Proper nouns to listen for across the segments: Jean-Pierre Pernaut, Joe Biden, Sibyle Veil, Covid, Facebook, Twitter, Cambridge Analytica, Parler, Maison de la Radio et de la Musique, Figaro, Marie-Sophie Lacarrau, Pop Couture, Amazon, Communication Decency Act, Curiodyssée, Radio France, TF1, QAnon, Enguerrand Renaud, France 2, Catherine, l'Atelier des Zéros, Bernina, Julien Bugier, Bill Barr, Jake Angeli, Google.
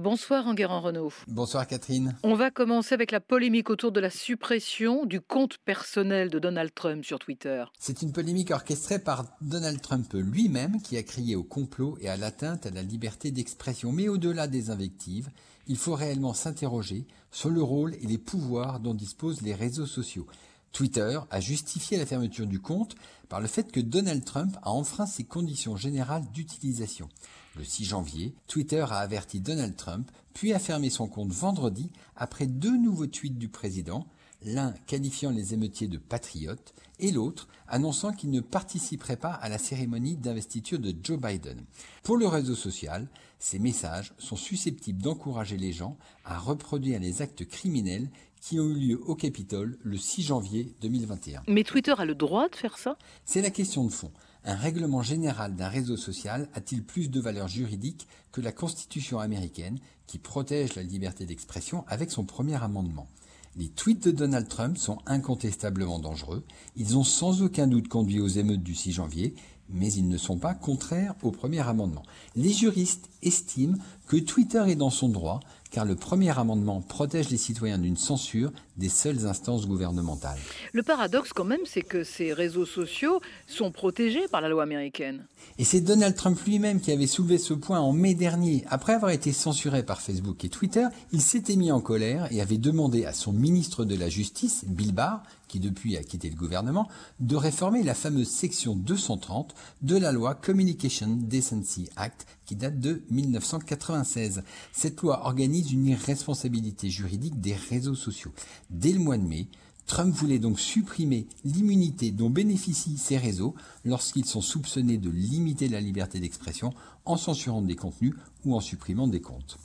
Bonsoir Enguerrand Renaud. Bonsoir Catherine. On va commencer avec la polémique autour de la suppression du compte personnel de Donald Trump sur Twitter. C'est une polémique orchestrée par Donald Trump lui-même qui a crié au complot et à l'atteinte à la liberté d'expression. Mais au-delà des invectives, il faut réellement s'interroger sur le rôle et les pouvoirs dont disposent les réseaux sociaux. Twitter a justifié la fermeture du compte par le fait que Donald Trump a enfreint ses conditions générales d'utilisation. Le 6 janvier, Twitter a averti Donald Trump, puis a fermé son compte vendredi après deux nouveaux tweets du président, l'un qualifiant les émeutiers de patriotes et l'autre annonçant qu'il ne participerait pas à la cérémonie d'investiture de Joe Biden. Pour le réseau social, ces messages sont susceptibles d'encourager les gens à reproduire les actes criminels qui ont eu lieu au Capitole le 6 janvier 2021. Mais Twitter a le droit de faire ça ? C'est la question de fond. Un règlement général d'un réseau social a-t-il plus de valeur juridique que la Constitution américaine qui protège la liberté d'expression avec son premier amendement ? Les tweets de Donald Trump sont incontestablement dangereux. Ils ont sans aucun doute conduit aux émeutes du 6 janvier, mais ils ne sont pas contraires au premier amendement. Les juristes estiment que Twitter est dans son droit, car le premier amendement protège les citoyens d'une censure des seules instances gouvernementales. Le paradoxe quand même, c'est que ces réseaux sociaux sont protégés par la loi américaine. Et c'est Donald Trump lui-même qui avait soulevé ce point en mai dernier. Après avoir été censuré par Facebook et Twitter, il s'était mis en colère et avait demandé à son ministre de la Justice, Bill Barr, qui depuis a quitté le gouvernement, de réformer la fameuse section 230 de la loi Communication Decency Act, qui date de 1996. Cette loi organise une irresponsabilité juridique des réseaux sociaux. Dès le mois de mai, Trump voulait donc supprimer l'immunité dont bénéficient ces réseaux lorsqu'ils sont soupçonnés de limiter la liberté d'expression en censurant des contenus ou en supprimant des comptes.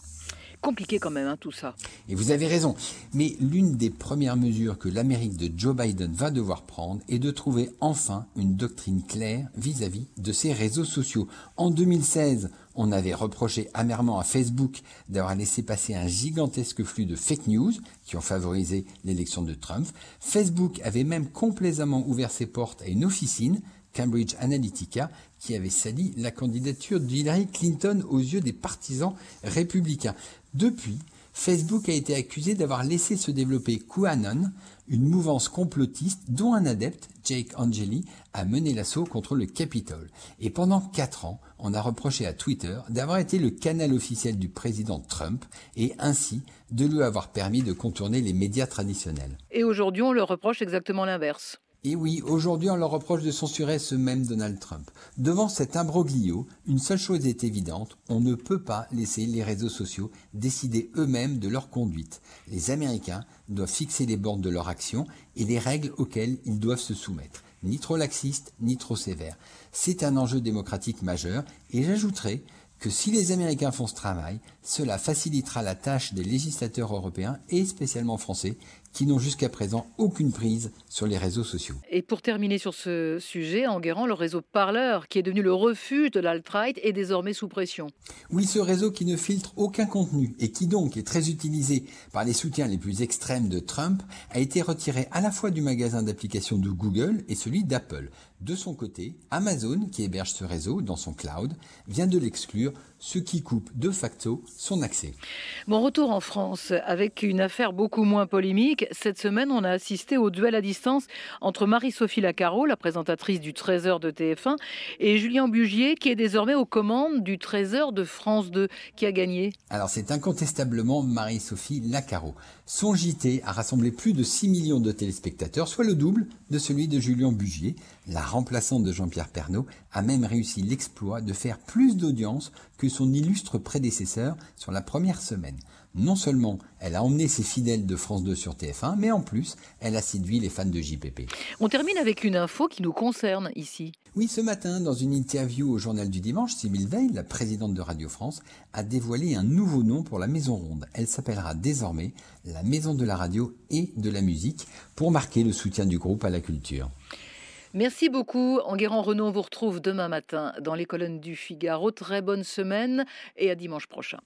Compliqué quand même, hein, tout ça. Et vous avez raison. Mais l'une des premières mesures que l'Amérique de Joe Biden va devoir prendre est de trouver enfin une doctrine claire vis-à-vis de ces réseaux sociaux. En 2016, on avait reproché amèrement à Facebook d'avoir laissé passer un gigantesque flux de fake news qui ont favorisé l'élection de Trump. Facebook avait même complaisamment ouvert ses portes à une officine, Cambridge Analytica, qui avait sali la candidature d'Hillary Clinton aux yeux des partisans républicains. Depuis, Facebook a été accusé d'avoir laissé se développer QAnon, une mouvance complotiste dont un adepte, Jake Angeli, a mené l'assaut contre le Capitole. Et pendant 4 ans, on a reproché à Twitter d'avoir été le canal officiel du président Trump et ainsi de lui avoir permis de contourner les médias traditionnels. Et aujourd'hui, on leur reproche exactement l'inverse. Et oui, aujourd'hui, on leur reproche de censurer ce même Donald Trump. Devant cet imbroglio, une seule chose est évidente, on ne peut pas laisser les réseaux sociaux décider eux-mêmes de leur conduite. Les Américains doivent fixer les bornes de leur action et les règles auxquelles ils doivent se soumettre. Ni trop laxistes, ni trop sévères. C'est un enjeu démocratique majeur et j'ajouterai que si les Américains font ce travail, cela facilitera la tâche des législateurs européens et spécialement français qui n'ont jusqu'à présent aucune prise sur les réseaux sociaux. Et pour terminer sur ce sujet, Enguerrand, le réseau Parler qui est devenu le refuge de l'alt-right est désormais sous pression. Oui, ce réseau qui ne filtre aucun contenu et qui donc est très utilisé par les soutiens les plus extrêmes de Trump a été retiré à la fois du magasin d'applications de Google et celui d'Apple. De son côté, Amazon, qui héberge ce réseau dans son cloud, vient de l'exclure, ce qui coupe de facto son accès. Bon, retour en France avec une affaire beaucoup moins polémique. Cette semaine, on a assisté au duel à distance entre Marie-Sophie Lacarrau, la présentatrice du 13h de TF1, et Julien Bugier, qui est désormais aux commandes du 13h de France 2, qui a gagné. Alors c'est incontestablement Marie-Sophie Lacarrau. Son JT a rassemblé plus de 6 millions de téléspectateurs, soit le double de celui de Julien Bugier. La remplaçante de Jean-Pierre Pernaut a même réussi l'exploit de faire plus d'audience que son illustre prédécesseur sur la première semaine. Non seulement elle a emmené ses fidèles de France 2 sur TF1, mais en plus, elle a séduit les fans de JPP. On termine avec une info qui nous concerne ici. Oui, ce matin, dans une interview au Journal du Dimanche, Sibyle Veil, la présidente de Radio France, a dévoilé un nouveau nom pour la Maison Ronde. Elle s'appellera désormais la Maison de la Radio et de la Musique pour marquer le soutien du groupe à la culture. Merci beaucoup. Enguerrand Renaud, on vous retrouve demain matin dans les colonnes du Figaro. Très bonne semaine et à dimanche prochain.